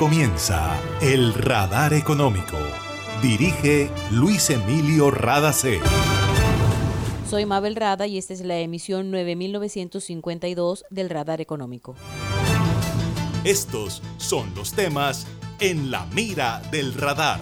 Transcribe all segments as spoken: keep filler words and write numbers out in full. Comienza El Radar Económico. Dirige Luis Emilio Radacé. Soy Mabel Rada y esta es la emisión nueve mil novecientos cincuenta y dos del Radar Económico. Estos son los temas en la mira del radar.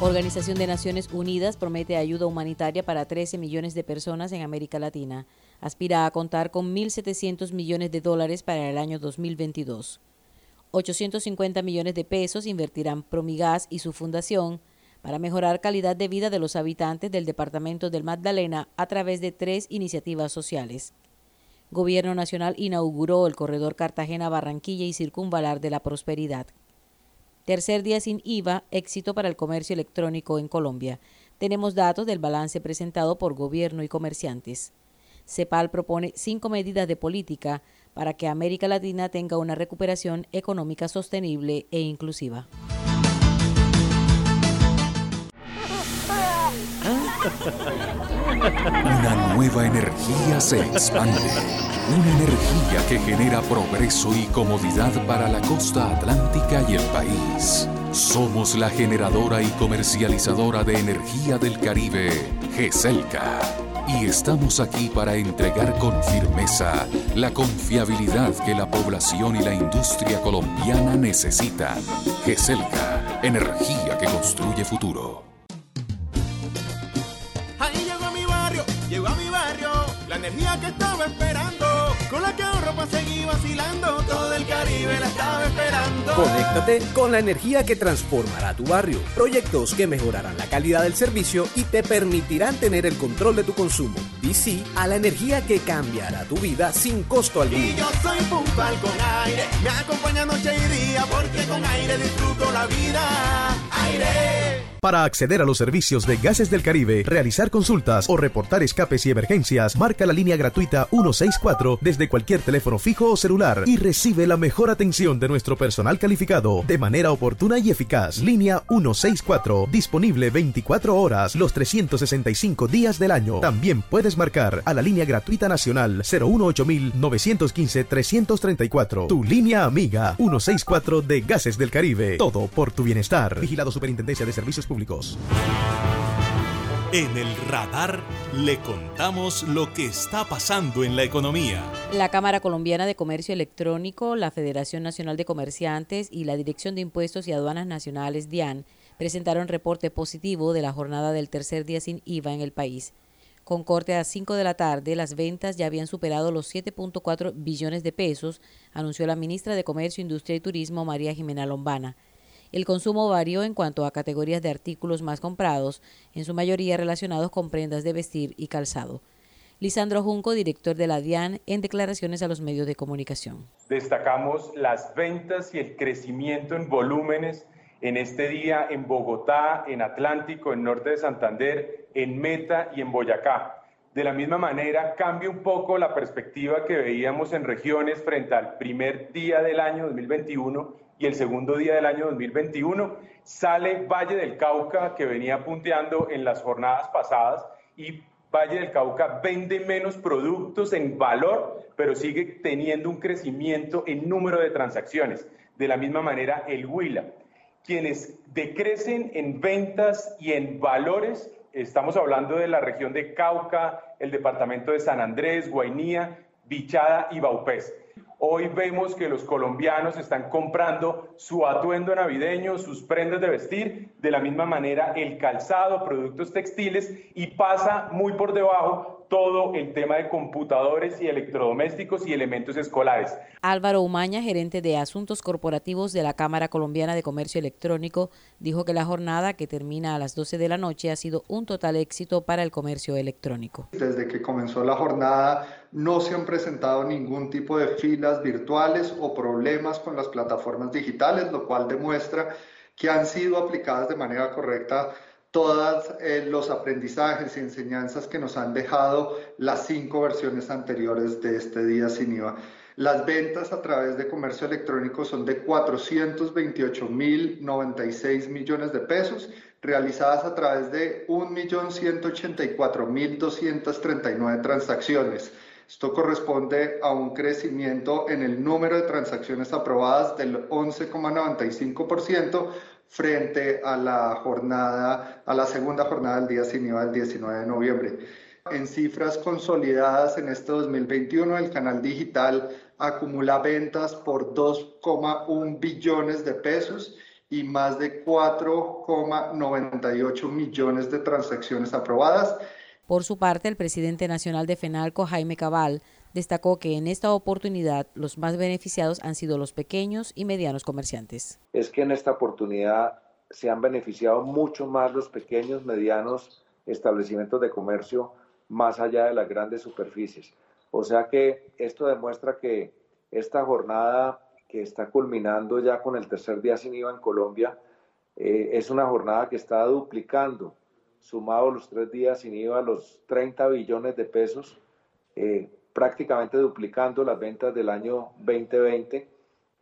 Organización de Naciones Unidas promete ayuda humanitaria para trece millones de personas en América Latina. Aspira a contar con mil setecientos millones de dólares para el año dos mil veintidós. ochocientos cincuenta millones de pesos invertirán Promigas y su fundación para mejorar calidad de vida de los habitantes del departamento del Magdalena a través de tres iniciativas sociales. Gobierno Nacional inauguró el corredor Cartagena-Barranquilla y Circunvalar de la Prosperidad. Tercer día sin I V A, éxito para el comercio electrónico en Colombia. Tenemos datos del balance presentado por Gobierno y comerciantes. CEPAL propone cinco medidas de política para que América Latina tenga una recuperación económica sostenible e inclusiva. Una nueva energía se expande. Una energía que genera progreso y comodidad para la costa atlántica y el país. Somos la generadora y comercializadora de energía del Caribe, Gecelca. Y estamos aquí para entregar con firmeza la confiabilidad que la población y la industria colombiana necesitan. Gecelca, energía que construye futuro. Ahí llegó a mi barrio, llegó a mi barrio, la energía que estaba esperando, con la que ahorro para seguir vacilando, todo el Caribe la estaba esperando. Conéctate con la energía que transformará tu barrio, proyectos que mejorarán la calidad del servicio y te permitirán tener el control de tu consumo. Y sí, a la energía que cambiará tu vida sin costo alguno. Y yo soy Pumpal con aire, me acompaña noche y día, porque con aire disfruto la vida. ¡Aire! Para acceder a los servicios de Gases del Caribe, realizar consultas o reportar escapes y emergencias, marca la línea gratuita uno seis cuatro desde cualquier teléfono fijo o celular y recibe la mejor atención de nuestro personal calificado de manera oportuna y eficaz. Línea uno seis cuatro, disponible veinticuatro horas, los trescientos sesenta y cinco días del año. También puedes marcar a la línea gratuita nacional cero uno ocho nueve uno cinco tres tres cuatro, tu línea amiga uno seis cuatro de Gases del Caribe. Todo por tu bienestar. Vigilado Superintendencia de Servicios Públicos. En el radar le contamos lo que está pasando en la economía. La Cámara Colombiana de Comercio Electrónico, la Federación Nacional de Comerciantes y la Dirección de Impuestos y Aduanas Nacionales, DIAN, presentaron reporte positivo de la jornada del tercer día sin I V A en el país. Con corte a cinco de la tarde, las ventas ya habían superado los siete punto cuatro billones de pesos, anunció la ministra de Comercio, Industria y Turismo, María Jimena Lombana. El consumo varió en cuanto a categorías de artículos más comprados, en su mayoría relacionados con prendas de vestir y calzado. Lisandro Junco, director de la DIAN, en declaraciones a los medios de comunicación. Destacamos las ventas y el crecimiento en volúmenes en este día en Bogotá, en Atlántico, en Norte de Santander, en Meta y en Boyacá. De la misma manera, cambia un poco la perspectiva que veíamos en regiones frente al primer día del año dos mil veintiuno, y el segundo día del año dos mil veintiuno, sale Valle del Cauca, que venía punteando en las jornadas pasadas, y Valle del Cauca vende menos productos en valor, pero sigue teniendo un crecimiento en número de transacciones. De la misma manera, el Huila. Quienes decrecen en ventas y en valores, estamos hablando de la región de Cauca, el departamento de San Andrés, Guainía, Vichada y Vaupés. Hoy vemos que los colombianos están comprando su atuendo navideño, sus prendas de vestir, de la misma manera el calzado, productos textiles, y pasa muy por debajo todo el tema de computadores y electrodomésticos y elementos escolares. Álvaro Umaña, gerente de Asuntos Corporativos de la Cámara Colombiana de Comercio Electrónico, dijo que la jornada, que termina a las doce de la noche, ha sido un total éxito para el comercio electrónico. Desde que comenzó la jornada no se han presentado ningún tipo de filas virtuales o problemas con las plataformas digitales, lo cual demuestra que han sido aplicadas de manera correcta todos eh, los aprendizajes y enseñanzas que nos han dejado las cinco versiones anteriores de este día sin I V A. Las ventas a través de comercio electrónico son de cuatrocientos veintiocho mil noventa y seis millones de pesos, realizadas a través de un millón ciento ochenta y cuatro mil doscientos treinta y nueve transacciones. Esto corresponde a un crecimiento en el número de transacciones aprobadas del once coma noventa y cinco por ciento frente a la jornada, a la segunda jornada del día sin IVA del diecinueve de noviembre. En cifras consolidadas en este dos mil veintiuno, el canal digital acumula ventas por dos coma uno billones de pesos y más de cuatro coma noventa y ocho millones de transacciones aprobadas. Por su parte, el presidente nacional de Fenalco, Jaime Cabal, destacó que en esta oportunidad los más beneficiados han sido los pequeños y medianos comerciantes. Es que en esta oportunidad se han beneficiado mucho más los pequeños, medianos establecimientos de comercio más allá de las grandes superficies. O sea que esto demuestra que esta jornada que está culminando ya con el tercer día sin IVA en Colombia, eh, es una jornada que está duplicando, sumado los tres días sin IVA, los treinta billones de pesos, eh, prácticamente duplicando las ventas del año veinte veinte,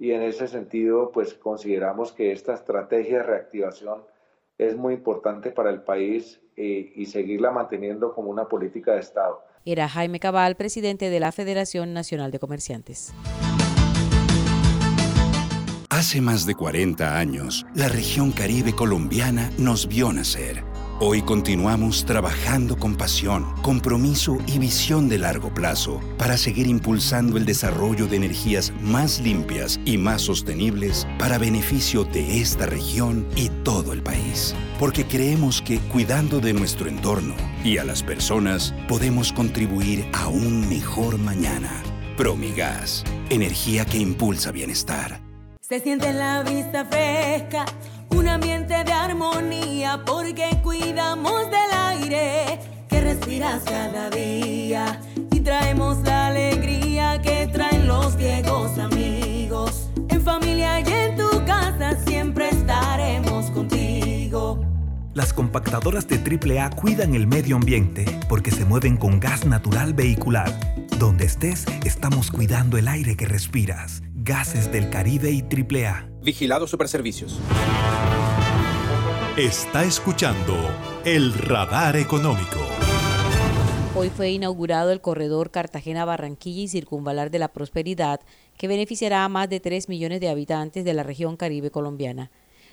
y en ese sentido pues consideramos que esta estrategia de reactivación es muy importante para el país eh, y seguirla manteniendo como una política de Estado. Era Jaime Cabal, presidente de la Federación Nacional de Comerciantes. Hace más de cuarenta años, la región Caribe colombiana nos vio nacer. Hoy continuamos trabajando con pasión, compromiso y visión de largo plazo para seguir impulsando el desarrollo de energías más limpias y más sostenibles para beneficio de esta región y todo el país. Porque creemos que cuidando de nuestro entorno y a las personas podemos contribuir a un mejor mañana. Promigas, energía que impulsa bienestar. Se siente la vista fresca, un ambiente de armonía, porque cuidamos del aire que respiras cada día y traemos la alegría que traen los viejos amigos. En familia y en tu casa siempre estaremos contigo. Las compactadoras de triple A cuidan el medio ambiente porque se mueven con gas natural vehicular. Donde estés, estamos cuidando el aire que respiras. Gases del Caribe y triple A. Vigilado Superservicios. Está escuchando El Radar Económico. Hoy fue inaugurado el corredor Cartagena-Barranquilla y Circunvalar de la Prosperidad, que beneficiará a más de tres millones de habitantes de la región Caribe colombiana.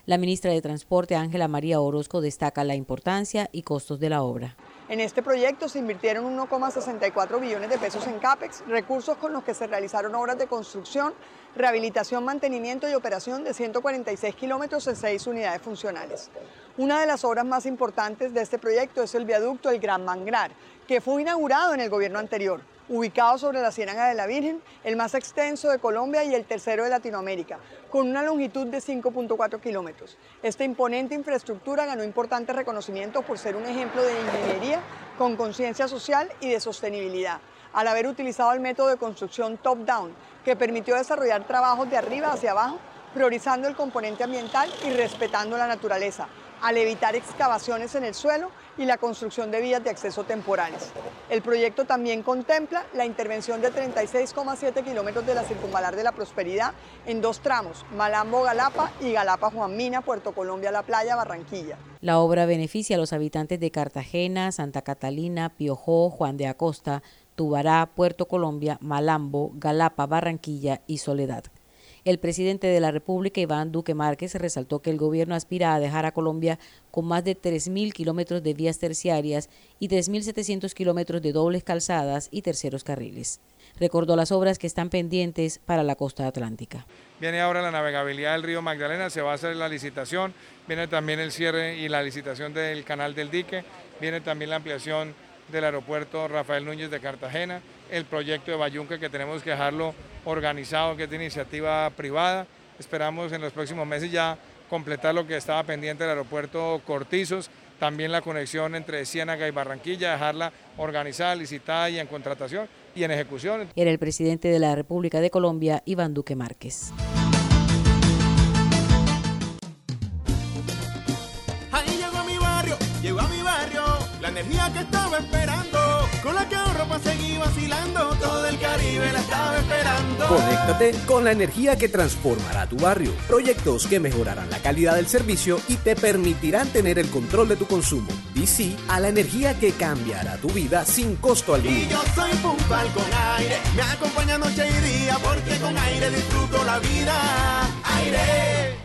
La ministra de Transporte, Ángela María Orozco, destaca la importancia y costos de la obra. En este proyecto se invirtieron uno coma sesenta y cuatro billones de pesos en CAPEX, recursos con los que se realizaron obras de construcción, rehabilitación, mantenimiento y operación de ciento cuarenta y seis kilómetros en seis unidades funcionales. Una de las obras más importantes de este proyecto es el viaducto El Gran Manglar, que fue inaugurado en el gobierno anterior, ubicado sobre la Ciénaga de la Virgen, el más extenso de Colombia y el tercero de Latinoamérica, con una longitud de cinco punto cuatro kilómetros. Esta imponente infraestructura ganó importantes reconocimientos por ser un ejemplo de ingeniería con conciencia social y de sostenibilidad, al haber utilizado el método de construcción top-down, que permitió desarrollar trabajos de arriba hacia abajo, priorizando el componente ambiental y respetando la naturaleza, al evitar excavaciones en el suelo y la construcción de vías de acceso temporales. El proyecto también contempla la intervención de treinta y seis coma siete kilómetros de la Circunvalar de la Prosperidad en dos tramos, Malambo-Galapa y Galapa-Juan Mina, Puerto Colombia-La Playa, Barranquilla. La obra beneficia a los habitantes de Cartagena, Santa Catalina, Piojó, Juan de Acosta, Tubará, Puerto Colombia, Malambo, Galapa, Barranquilla y Soledad. El presidente de la República, Iván Duque Márquez, resaltó que el gobierno aspira a dejar a Colombia con más de tres mil kilómetros de vías terciarias y tres mil setecientos kilómetros de dobles calzadas y terceros carriles. Recordó las obras que están pendientes para la costa atlántica. Viene ahora la navegabilidad del río Magdalena, se va a hacer la licitación, viene también el cierre y la licitación del canal del dique, viene también la ampliación del aeropuerto Rafael Núñez de Cartagena, el proyecto de Bayunca que tenemos que dejarlo organizado, que es de iniciativa privada. Esperamos en los próximos meses ya completar lo que estaba pendiente del aeropuerto Cortizos, también la conexión entre Ciénaga y Barranquilla, dejarla organizada, licitada y en contratación y en ejecución. Era el presidente de la República de Colombia, Iván Duque Márquez. Ahí llegó a mi barrio, llegó a mi barrio, la energía que estaba esperando. con la que ahorro para seguir vacilando. Todo el Caribe la estaba esperando. Conéctate con la energía que transformará tu barrio. Proyectos que mejorarán la calidad del servicio y te permitirán tener el control de tu consumo. D C a la energía que cambiará tu vida sin costo alguno. Y yo soy puntual con aire. Me acompaña noche y día porque con aire disfruto la vida. ¡Aire!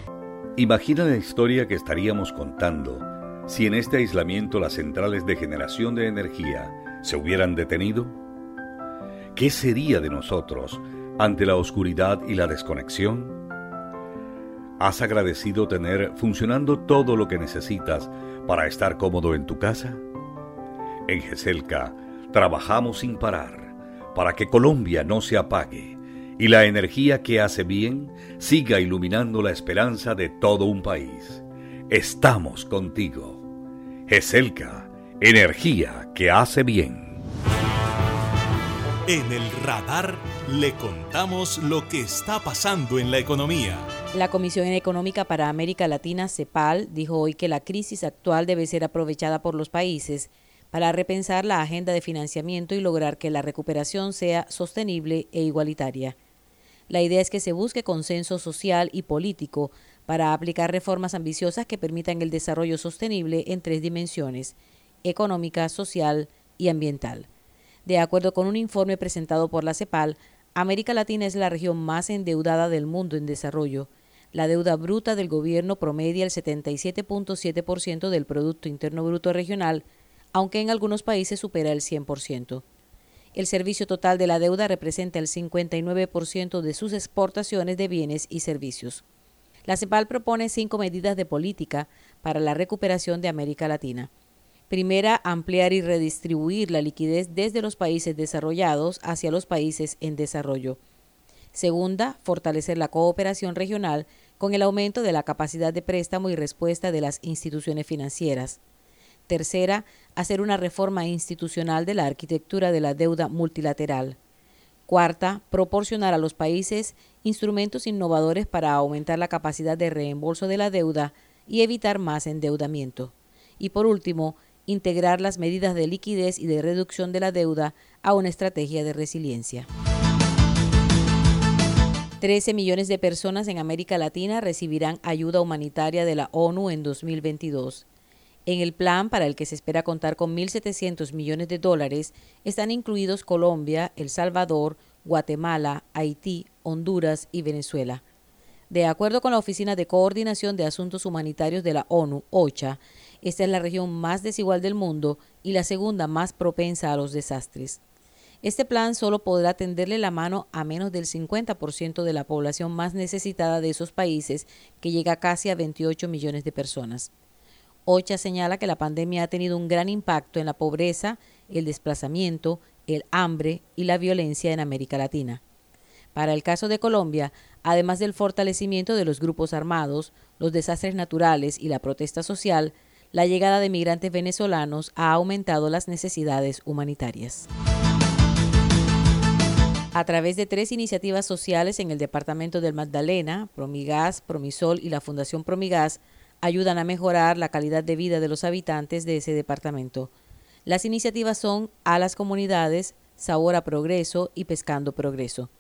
Imagina la historia que estaríamos contando si en este aislamiento las centrales de generación de energía se hubieran detenido. ¿Qué sería de nosotros ante la oscuridad y la desconexión? ¿Has agradecido tener funcionando todo lo que necesitas para estar cómodo en tu casa? En Gecelca trabajamos sin parar para que Colombia no se apague y la energía que hace bien siga iluminando la esperanza de todo un país. Estamos contigo. Gecelca, energía que hace bien. En el radar le contamos lo que está pasando en la economía. La Comisión Económica para América Latina, CEPAL, dijo hoy que la crisis actual debe ser aprovechada por los países para repensar la agenda de financiamiento y lograr que la recuperación sea sostenible e igualitaria. La idea es que se busque consenso social y político para aplicar reformas ambiciosas que permitan el desarrollo sostenible en tres dimensiones: económica, social y ambiental. De acuerdo con un informe presentado por la CEPAL, América Latina es la región más endeudada del mundo en desarrollo. La deuda bruta del gobierno promedia el setenta y siete punto siete por ciento del Producto Interno Bruto regional, aunque en algunos países supera el cien por ciento. El servicio total de la deuda representa el cincuenta y nueve por ciento de sus exportaciones de bienes y servicios. La CEPAL propone cinco medidas de política para la recuperación de América Latina. Primera, ampliar y redistribuir la liquidez desde los países desarrollados hacia los países en desarrollo. Segunda, fortalecer la cooperación regional con el aumento de la capacidad de préstamo y respuesta de las instituciones financieras. Tercera, hacer una reforma institucional de la arquitectura de la deuda multilateral. Cuarta, proporcionar a los países instrumentos innovadores para aumentar la capacidad de reembolso de la deuda y evitar más endeudamiento. Y por último, integrar las medidas de liquidez y de reducción de la deuda a una estrategia de resiliencia. trece millones de personas en América Latina recibirán ayuda humanitaria de la ONU en dos mil veintidós. En el plan, para el que se espera contar con mil setecientos millones de dólares, están incluidos Colombia, El Salvador, Guatemala, Haití, Honduras y Venezuela. De acuerdo con la Oficina de Coordinación de Asuntos Humanitarios de la ONU, OCHA, esta es la región más desigual del mundo y la segunda más propensa a los desastres. Este plan solo podrá tenderle la mano a menos del cincuenta por ciento de la población más necesitada de esos países, que llega casi a veintiocho millones de personas. OCHA señala que la pandemia ha tenido un gran impacto en la pobreza, el desplazamiento, el hambre y la violencia en América Latina. Para el caso de Colombia, además del fortalecimiento de los grupos armados, los desastres naturales y la protesta social, la llegada de migrantes venezolanos ha aumentado las necesidades humanitarias. A través de tres iniciativas sociales en el departamento del Magdalena, Promigas, Promisol y la Fundación Promigas, ayudan a mejorar la calidad de vida de los habitantes de ese departamento. Las iniciativas son A las Comunidades, Sabor a Progreso y Pescando Progreso.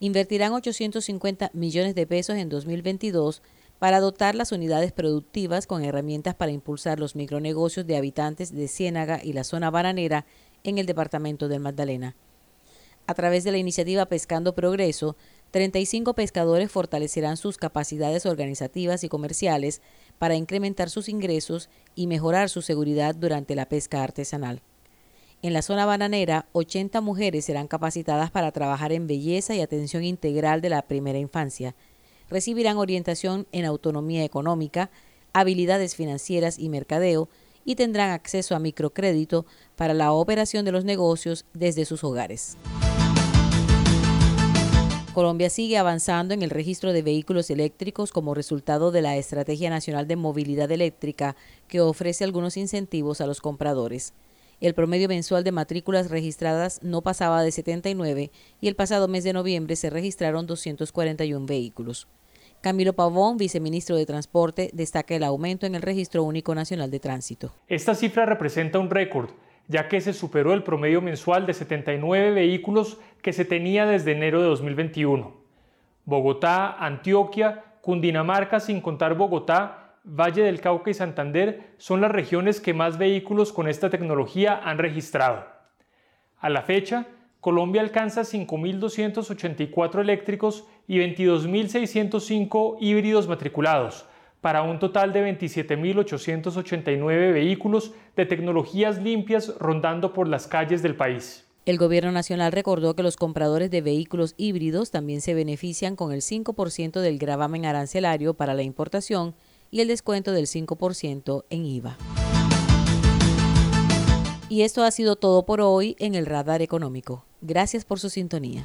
Invertirán ochocientos cincuenta millones de pesos en dos mil veintidós para dotar las unidades productivas con herramientas para impulsar los micronegocios de habitantes de Ciénaga y la zona bananera en el departamento del Magdalena. A través de la iniciativa Pescando Progreso, treinta y cinco pescadores fortalecerán sus capacidades organizativas y comerciales para incrementar sus ingresos y mejorar su seguridad durante la pesca artesanal. En la zona bananera, ochenta mujeres serán capacitadas para trabajar en belleza y atención integral de la primera infancia. Recibirán orientación en autonomía económica, habilidades financieras y mercadeo, y tendrán acceso a microcrédito para la operación de los negocios desde sus hogares. Colombia sigue avanzando en el registro de vehículos eléctricos como resultado de la Estrategia Nacional de Movilidad Eléctrica, que ofrece algunos incentivos a los compradores. El promedio mensual de matrículas registradas no pasaba de setenta y nueve y el pasado mes de noviembre se registraron doscientos cuarenta y uno vehículos. Camilo Pavón, viceministro de Transporte, destaca el aumento en el Registro Único Nacional de Tránsito. Esta cifra representa un récord, ya que se superó el promedio mensual de setenta y nueve vehículos que se tenía desde enero de dos mil veintiuno. Bogotá, Antioquia, Cundinamarca, sin contar Bogotá, Valle del Cauca y Santander son las regiones que más vehículos con esta tecnología han registrado. A la fecha, Colombia alcanza cinco mil doscientos ochenta y cuatro eléctricos y veintidós mil seiscientos cinco híbridos matriculados, para un total de veintisiete mil ochocientos ochenta y nueve vehículos de tecnologías limpias rondando por las calles del país. El Gobierno Nacional recordó que los compradores de vehículos híbridos también se benefician con el cinco por ciento del gravamen arancelario para la importación y el descuento del cinco por ciento en IVA. Y esto ha sido todo por hoy en el Radar Económico. Gracias por su sintonía.